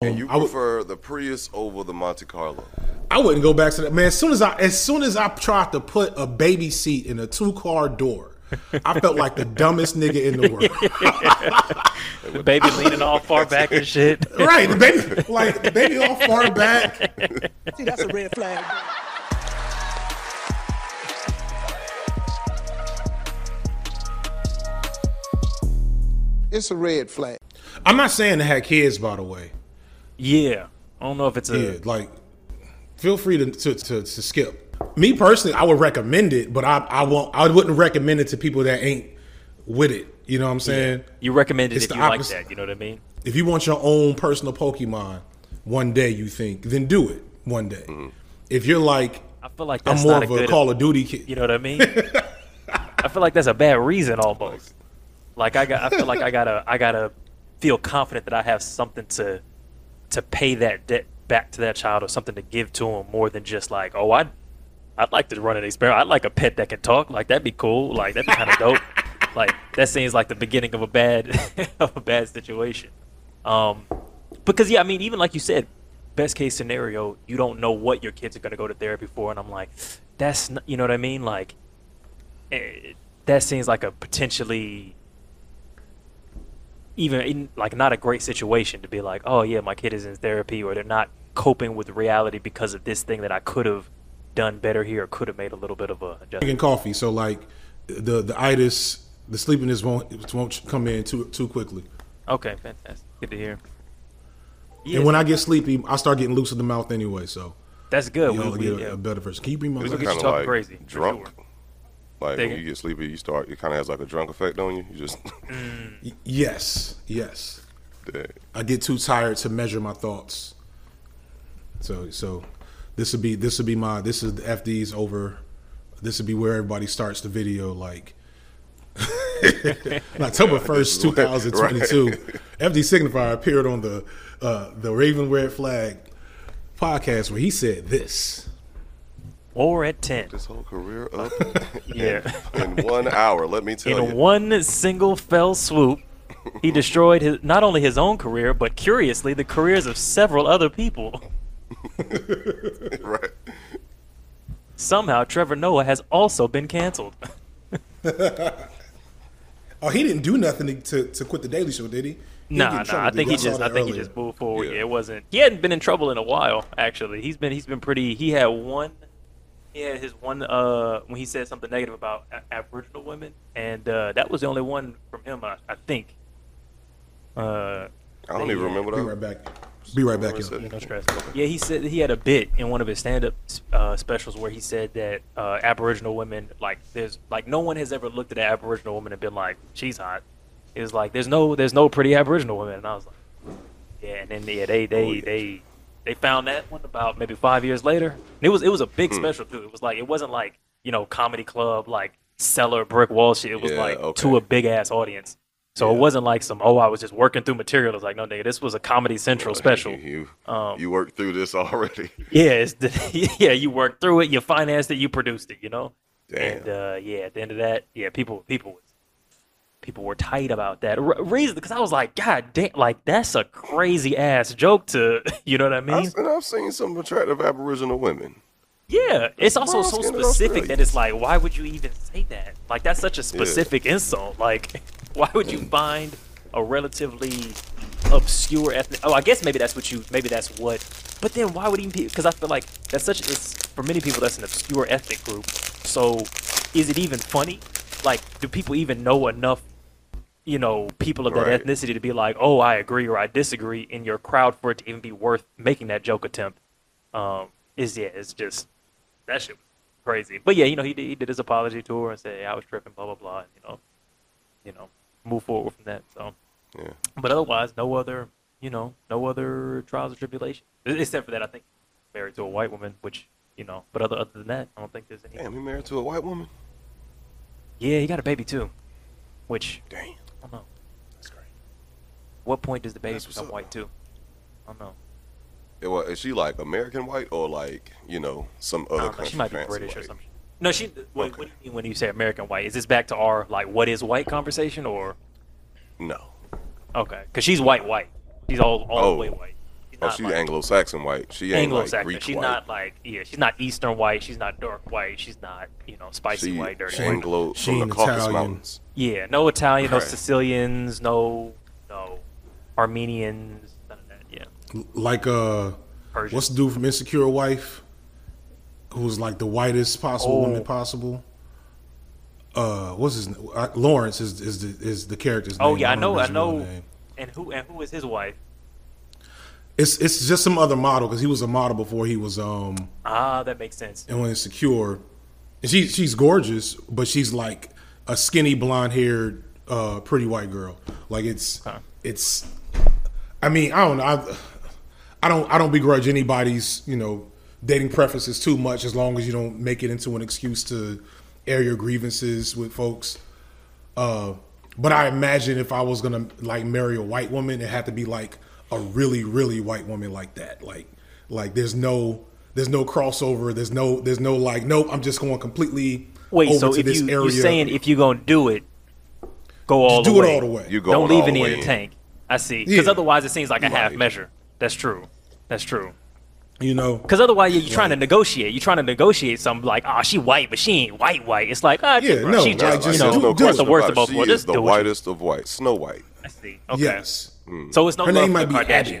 And you prefer the Prius over the Monte Carlo? I wouldn't go back to that, man. As soon as I tried to put a baby seat in a 2-car door, I felt like the dumbest nigga in the world. The baby leaning all far back and shit. Right, the baby all far back. See, that's a red flag. It's a red flag. I'm not saying to have kids, by the way. Yeah, I don't know if it's a feel free to skip. Me personally, I would recommend it, but I wouldn't recommend it to people that ain't with it. You know what I'm saying? Yeah. You recommend it if you like that. You know what I mean? If you want your own personal Pokemon, one day you think, then do it one day. Mm-hmm. If you're like, I feel like that's I'm more not of a Call of Duty kid. You know what I mean? I feel like that's a bad reason almost. Like I feel like I gotta feel confident that I have something to pay that debt back to that child, or something to give to him more than just like, oh, I'd like to run an experiment. I'd like a pet that can talk. Like, that'd be cool. Like, that'd be kind of dope. Like, that seems like the beginning of a bad situation. Because yeah, I mean, even like you said, best case scenario, you don't know what your kids are gonna go to therapy for, and I'm like, that's not, you know what I mean? Like, that seems like a potentially not a great situation to be like, oh yeah, my kid is in therapy, or they're not coping with reality because of this thing that I could have done better here, or could have made a little bit of a adjustment. Drinking coffee, so like the itis, the sleepiness won't come in too quickly. Okay, fantastic. Good to hear. Yes. And when I get sleepy, I start getting loose in the mouth anyway, so that's good. You know, a better person. Can you bring my life? It's kind of like crazy, drunk. For sure. Like, when you get sleepy, it kind of has like a drunk effect on you. You just yes. Dang. I get too tired to measure my thoughts. So this is the FDs over. This would be where everybody starts the video, like October 1st, 2022. Right. FD Signifier appeared on the Raven Red Flag podcast where he said this. Or at 10. This whole career up in 1 hour, let me tell you. In one single fell swoop, he destroyed not only his own career, but curiously, the careers of several other people. Right. Somehow, Trevor Noah has also been canceled. Oh, he didn't do nothing to quit the Daily Show, did he? No. I think he just moved forward. Yeah. It wasn't. He hadn't been in trouble in a while, actually. He's been pretty. He had his one when he said something negative about Aboriginal women, and that was the only one from him, I think. I don't even remember that. Be right back. No stress. Yeah, he said he had a bit in one of his stand-up specials where he said that Aboriginal women, like, there's like no one has ever looked at an Aboriginal woman and been like, she's hot. It was like there's no pretty Aboriginal women, and I was like, yeah, and then they found that one about maybe 5 years later. It was a big special too. It was like, it wasn't like, you know, comedy club, like cellar brick wall shit. It was to a big ass audience. So it wasn't like some, I was just working through material. It was like, no nigga, this was a Comedy Central special. You worked through this already. You worked through it. You financed it. You produced it. You know. Damn. And at the end of that, people were tight about that reason, because I was like, God damn, like that's a crazy ass joke to, you know what I mean? I've seen some attractive Aboriginal women. Yeah, it's also so specific that it's like, why would you even say that? Like, that's such a specific insult. Like, why would you find a relatively obscure ethnic? Oh, I guess maybe that's what. But then why would even people? Because I feel like it's for many people that's an obscure ethnic group. So, is it even funny? Like, do people even know enough, you know, people of that ethnicity to be like, oh, I agree or I disagree in your crowd for it to even be worth making that joke attempt? It's just, that shit was crazy. But yeah, you know, he did his apology tour and said, I was tripping, blah, blah, blah, and, you know, move forward from that. So, yeah. But otherwise, no other trials or tribulations. Except for that, I think he married to a white woman, which, you know, but other than that, I don't think there's any. Damn, he married to a white woman? Yeah, he got a baby too, which, damn, I don't know. That's great. What point does the baby become white too? I don't know. Yeah, well, is she like American white or like, you know, some other country? She might be British white or something. No, she. What do you mean when you say American white? Is this back to our like what is white conversation or? No. Okay, because she's white. She's all the way white. Oh, she's like, Anglo-Saxon white. She ain't Anglo-Saxon. Like Greek she's white. Not like yeah. She's not Eastern white. She's not dark white. She's not spicy white, dirty white. Anglo from the Caucasus Mountains. Yeah, no Italian, no Sicilians, no Armenians, none of that. Yeah, like Persian. What's the dude from Insecure wife, who's like the whitest possible woman possible. What's his name? Lawrence is the character's name. Oh yeah, I know. And who is his wife? It's just some other model because he was a model before he was that makes sense. And when Insecure, and she's gorgeous, but she's like a skinny blonde haired pretty white girl. Like it's I mean, I don't know. I don't begrudge anybody's, dating preferences too much as long as you don't make it into an excuse to air your grievances with folks. But I imagine if I was gonna like marry a white woman, it had to be like a really, really white woman like that. Like there's no crossover. There's no like, nope, I'm just going completely Wait, over so to if this you, area. You're saying if you're going to do it, go all the way. Do it all the way. You go Don't leave any in the tank. I see. Because otherwise it seems like a half measure. That's true. Because otherwise you're trying to negotiate. You're trying to negotiate something like, she white, but she ain't white. It's like, she's just, the worst of both worlds. She is the whitest of whites. Snow White. I see. Okay. Yes. So it's no Her name might be Abby.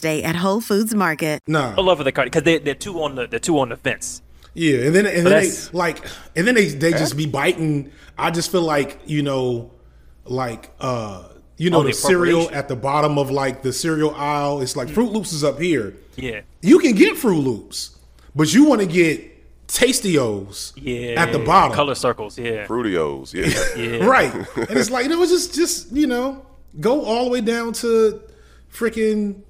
Day at Whole Foods Market. I love for the card because they're two on the fence. Yeah, and then they just be biting. I just feel like the cereal at the bottom of like the cereal aisle. It's like Fruit Loops is up here. Yeah, you can get Fruit Loops, but you want to get Tasty O's at the bottom. Color circles. Yeah, Fruity O's. Yeah, yeah. Right. And it's like just go all the way down to freaking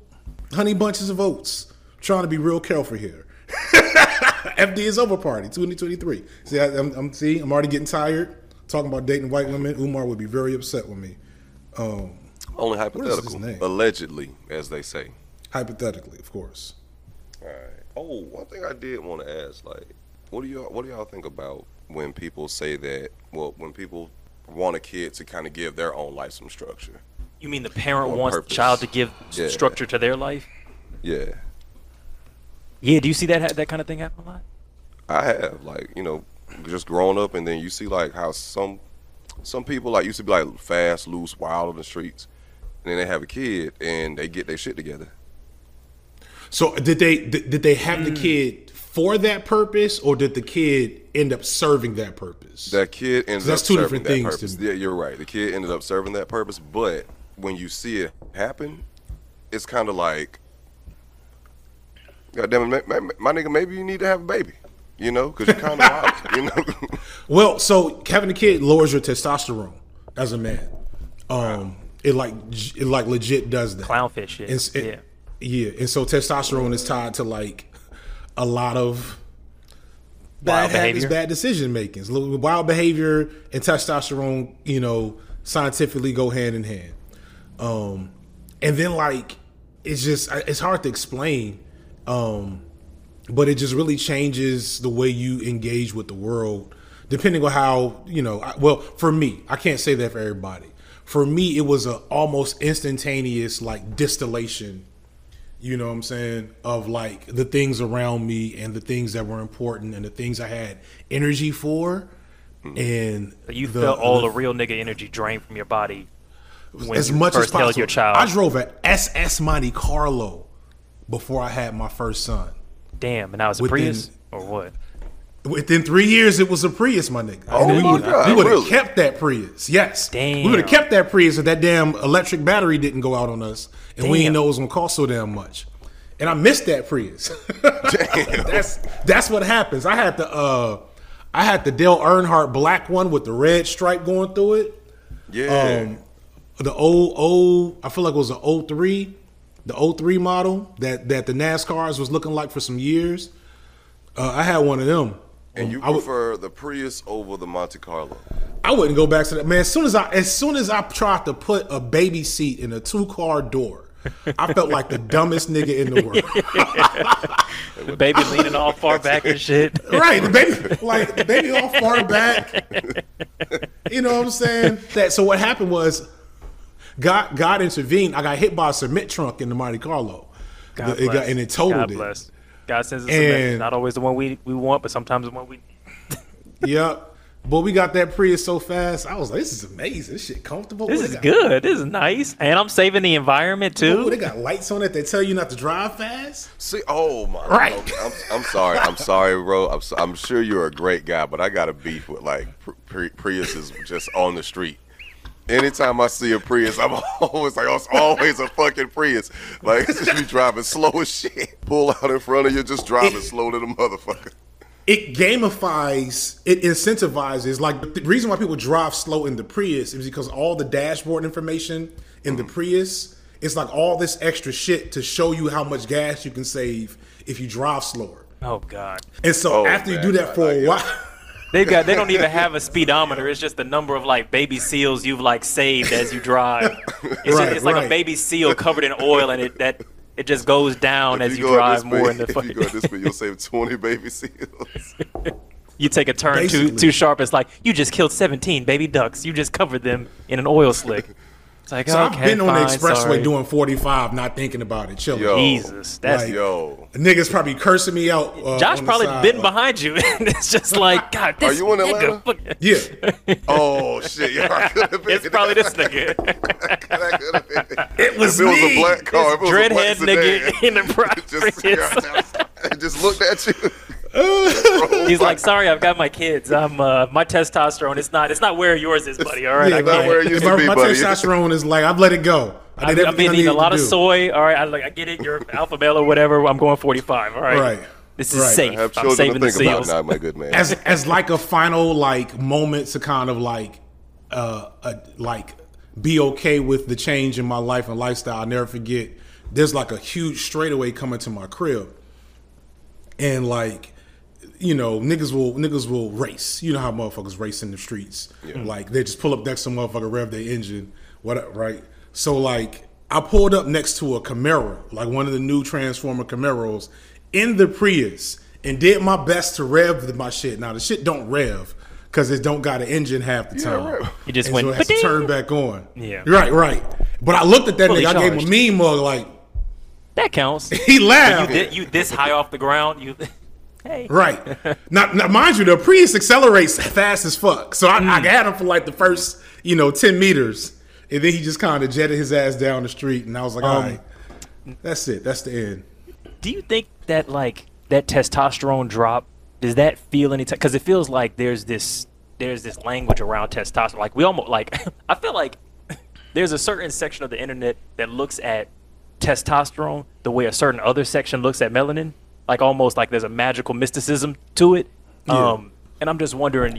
Honey Bunches of Oats. I'm trying to be real careful here. FD is over party 2023. See, I'm already getting tired talking about dating white women. Umar would be very upset with me. Only hypothetical, allegedly, as they say. Hypothetically, of course. All right. Oh, one thing I did want to ask, like, what do y'all think about when people say that? Well, when people want a kid to kind of give their own life some structure. You mean the parent wants the child to give structure to their life? Yeah. Yeah, do you see that kind of thing happen a lot? I have, just growing up, and then you see, like, how some people, like, used to be, like, fast, loose, wild on the streets, and then they have a kid, and they get their shit together. So did they have the kid for that purpose, or did the kid end up serving that purpose? That kid ended up serving that purpose. That's two different things to me. Yeah, you're right. The kid ended up serving that purpose, but when you see it happen, it's kind of like, God damn it, my nigga, maybe you need to have a baby, because you're kind of wild, Well, so having a kid lowers your testosterone as a man. Wow. It legit does that. Clownfish shit. And so testosterone is tied to like a lot of wild behavior, bad decision making. Wild behavior and testosterone, scientifically go hand in hand. And then like it's just it's hard to explain, but it just really changes the way you engage with the world depending on how for me, I can't say that for everybody. For me, it was a almost instantaneous like distillation, what I'm saying, of like the things around me and the things that were important and the things I had energy for. And so you felt all the real nigga energy drained from your body when as you much first as possible. Held your child. I drove an SS Monte Carlo before I had my first son. Damn, and I was a Prius or what? Within 3 years, it was a Prius, my nigga. Oh, and we would have kept that Prius. Yes, damn, we would have kept that Prius if that damn electric battery didn't go out on us, and we didn't know it was gonna cost so damn much. And I missed that Prius. That's what happens. I had to. I had the Dale Earnhardt black one with the red stripe going through it. Yeah. The old, I feel like it was an 03. the 03 model that the NASCARs was looking like for some years. I had one of them. And you prefer the Prius over the Monte Carlo? I wouldn't go back to that, man. As soon as I tried to put a baby seat in a 2-car door, I felt like the dumbest nigga in the world. The baby leaning all far back and shit. Right, the baby all far back. You know what I'm saying? So what happened was, God intervened. I got hit by a cement trunk in the Monte Carlo. It totaled it. God bless. God says it's not always the one we want, but sometimes the one we need. Yep. But we got that Prius so fast. I was like, this is amazing. This shit comfortable. This is good. This is nice. And I'm saving the environment, too. Ooh, they got lights on it that tell you not to drive fast. See, oh, my. Right. Okay. I'm sorry. I'm sorry, bro. I'm sure you're a great guy, but I got a beef with, like, Prius is just on the street. Anytime I see a Prius, I'm always like, oh, it's always a fucking Prius. Like, it's just you driving slow as shit. Pull out in front of you, just driving slow to the motherfucker. It gamifies, it incentivizes. Like, the reason why people drive slow in the Prius is because all the dashboard information in the Prius, it's like all this extra shit to show you how much gas you can save if you drive slower. Oh, God. And so after you do that for a while... They don't even have a speedometer. It's just the number of like baby seals you've like saved as you drive. It's like a baby seal covered in oil, and it just goes down if as you drive more. If you go this way, you'll save 20 baby seals. You take a turn too sharp. It's like you just killed 17 baby ducks. You just covered them in an oil slick. It's like I've been on the expressway doing 45, not thinking about it, chilling. Jesus, that's like, niggas probably cursing me out. Josh probably been behind you, and it's just like, God, this. Are you in Atlanta? Yeah. Oh shit, yeah, it's probably this nigga. It was me. It was a black car. Dreadhead nigga in the Prius. Just looked at you. He's like, sorry, I've got my kids. I'm my testosterone. It's not where yours is, buddy. All right, yeah, not where it used to be, my buddy. Testosterone is like, I've let it go. I've been eating a lot of soy. All right, I get it. You're alpha male or whatever. I'm going 45. All right, this is safe. I'm saving the seals. About, my good man. As like a final like moment to kind of like be okay with the change in my life and lifestyle. I'll never forget. There's like a huge straightaway coming to my crib, and like. You know, niggas will race. You know how motherfuckers race in the streets. Yeah. Like, they just pull up next to some motherfucker, rev their engine, whatever, right? So, like, I pulled up next to a Camaro, like one of the new Transformer Camaros, in the Prius, and did my best to rev my shit. Now, the shit don't rev, because it don't got an engine half the time. Yeah, right. It just went, so it has to turn back on. Yeah. Right. But I looked at that nigga, I gave him a mean mug, like... That counts. He laughed. You this high off the ground, you... Hey. Right. Now, mind you, the Prius accelerates fast as fuck. So I got him for like the first, 10 meters. And then he just kind of jetted his ass down the street. And I was like, all right, that's it. That's the end. Do you think that like that testosterone drop, does that feel any time? Because it feels like there's this language around testosterone. Like we almost like, I feel like there's a certain section of the internet that looks at testosterone the way a certain other section looks at melanin. Like almost like there's a magical mysticism to it. Yeah. And I'm just wondering,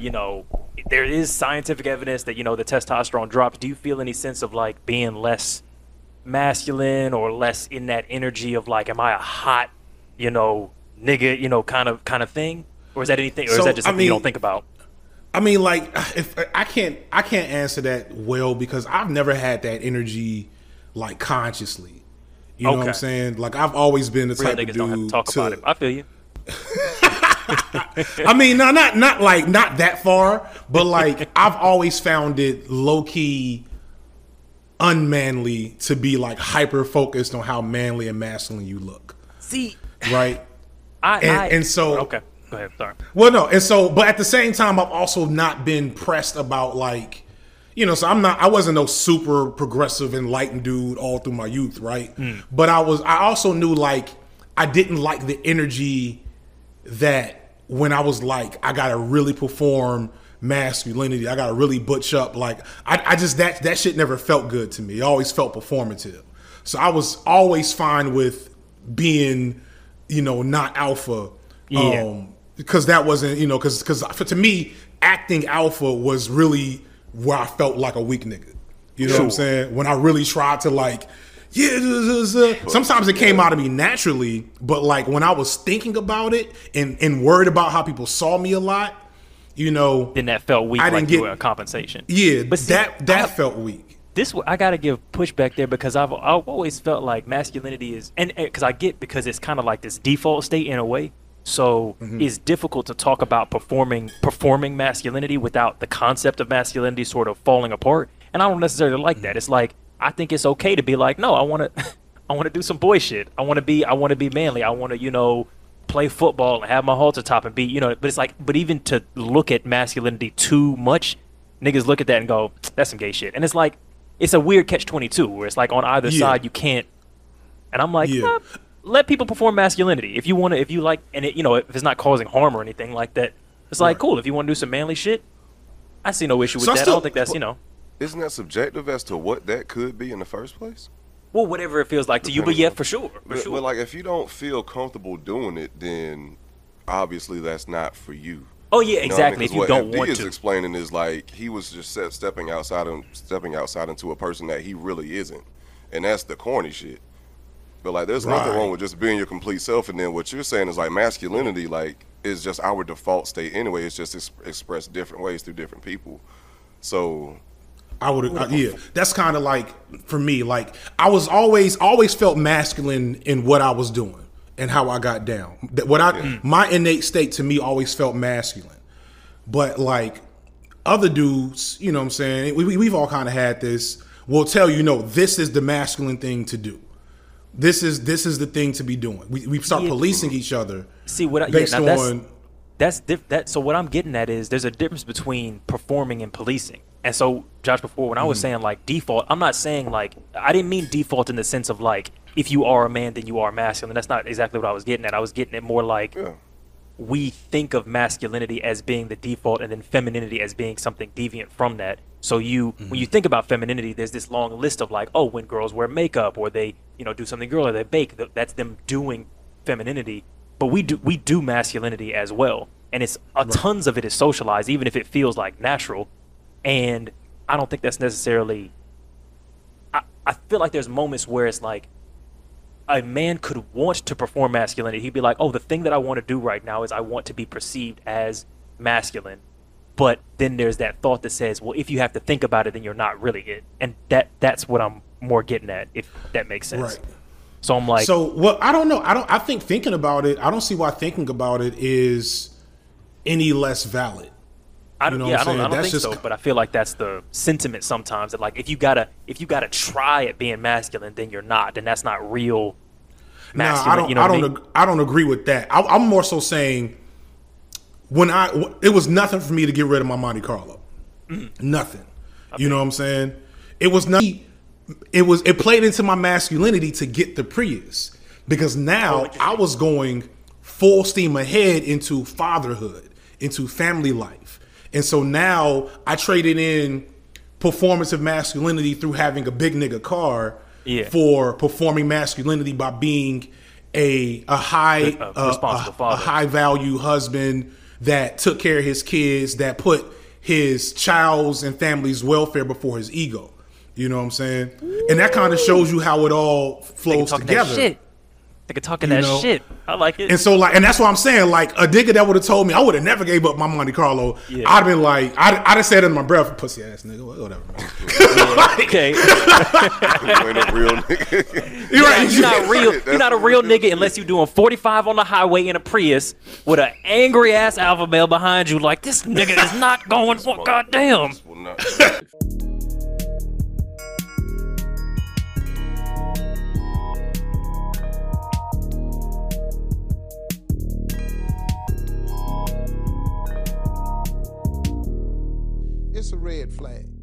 there is scientific evidence that, the testosterone drops. Do you feel any sense of like being less masculine or less in that energy of like, am I a hot, nigga, kind of thing? Or is that anything? Or is that just something you don't think about? I mean, like if I can't answer that well, because I've never had that energy like consciously. You know what I'm saying? Like, I've always been the type of dude don't have to talk about it. I feel you. I mean, no, not like, not that far, but like, I've always found it low-key unmanly to be like hyper-focused on how manly and masculine you look. See? Right? And so... Okay, go ahead, sorry. Well, no, and so, but at the same time, I've also not been pressed about like, so I wasn't no super progressive enlightened dude all through my youth, right? But I also knew like I didn't like the energy that when I was like, I gotta really perform masculinity, I gotta really butch up. Like I just that shit never felt good to me. It always felt performative. So I was always fine with being, not alpha. Yeah. Because that wasn't, because to me, acting alpha was really where I felt like a weak nigga. You know what I'm saying? When I really tried to like, Sometimes it came out of me naturally, but like when I was thinking about it and worried about how people saw me a lot, you know, then that felt weak. I didn't get a compensation. Yeah, but see, that felt weak. This I gotta give pushback there because I've always felt like masculinity is, and because I get because it's kind of like this default state in a way. So it's difficult to talk about performing masculinity without the concept of masculinity sort of falling apart. And I don't necessarily like that. It's like I think it's okay to be like, no, I want to do some boy shit. I want to be manly. I want to, you know, play football and have my halter top and be, you know. But it's like, but even to look at masculinity too much, niggas look at that and go, that's some gay shit. And it's like, it's a weird catch-22 where it's like on either side you can't. And I'm like, let people perform masculinity if you want to, if you like, and it, you know, if it's not causing harm or anything like that, it's like cool. If you want to do some manly shit, I see no issue with that. I don't think that's, you know, isn't that subjective as to what that could be in the first place? Well, whatever it feels like to you, but yeah, for sure. But like, if you don't feel comfortable doing it, then obviously that's not for you. Oh yeah, you know exactly. I mean? If you don't want to. What FD is explaining is like he was just stepping outside into a person that he really isn't, and that's the corny shit. But like, there's nothing wrong with just being your complete self. And then what you're saying is like masculinity, like, is just our default state anyway. It's just expressed different ways through different people. So I would, that's kind of like for me. Like I was always felt masculine in what I was doing and how I got down. My innate state to me always felt masculine. But like other dudes, you know what I'm saying? We've all kind of had this. We'll tell you, no, this is the masculine thing to do. This is the thing to be doing. We start policing each other. See what? So what I'm getting at is there's a difference between performing and policing. And so Josh, before when I was saying like default, I'm not saying like I didn't mean default in the sense of like if you are a man then you are masculine. That's not exactly what I was getting at. I was getting it more like we think of masculinity as being the default and then femininity as being something deviant from that. So when you think about femininity, there's this long list of like, oh, when girls wear makeup or they, you know, do something girly, they bake, that's them doing femininity. But we do masculinity as well. And it's tons of it is socialized, even if it feels like natural. And I don't think that's necessarily, I feel like there's moments where it's like a man could want to perform masculinity. He'd be like, oh, the thing that I want to do right now is I want to be perceived as masculine. But then there's that thought that says, well, if you have to think about it, then you're not really it. And that's what I'm more getting at, if that makes sense. Right. So I'm like... So, well, I don't know. I think thinking about it, I don't see why thinking about it is any less valid. I don't think so, but I feel like that's the sentiment sometimes. That like, if you gotta try at being masculine, then you're not. Then that's not real masculine. I don't agree with that. I'm more so saying... It was nothing for me to get rid of my Monte Carlo. Nothing. Okay. You know what I'm saying? It was not. It played into my masculinity to get the Prius because now I was going full steam ahead into fatherhood, into family life. And so now I traded in performative masculinity through having a big nigga car for performing masculinity by being a high value husband that took care of his kids, that put his child's and family's welfare before his ego. You know what I'm saying? Ooh. And that kind of shows you how it all flows together. They could talk that shit. I like it. And so like, and that's what I'm saying. Like a nigga that would have told me, I would have never gave up my Monte Carlo. Yeah. I'd have been like, I'd have said it in my breath, pussy ass nigga, whatever. Okay. You're not a real nigga unless you're doing 45 on the highway in a Prius with an angry ass alpha male behind you. Like this nigga is not going. What goddamn? It's a red flag.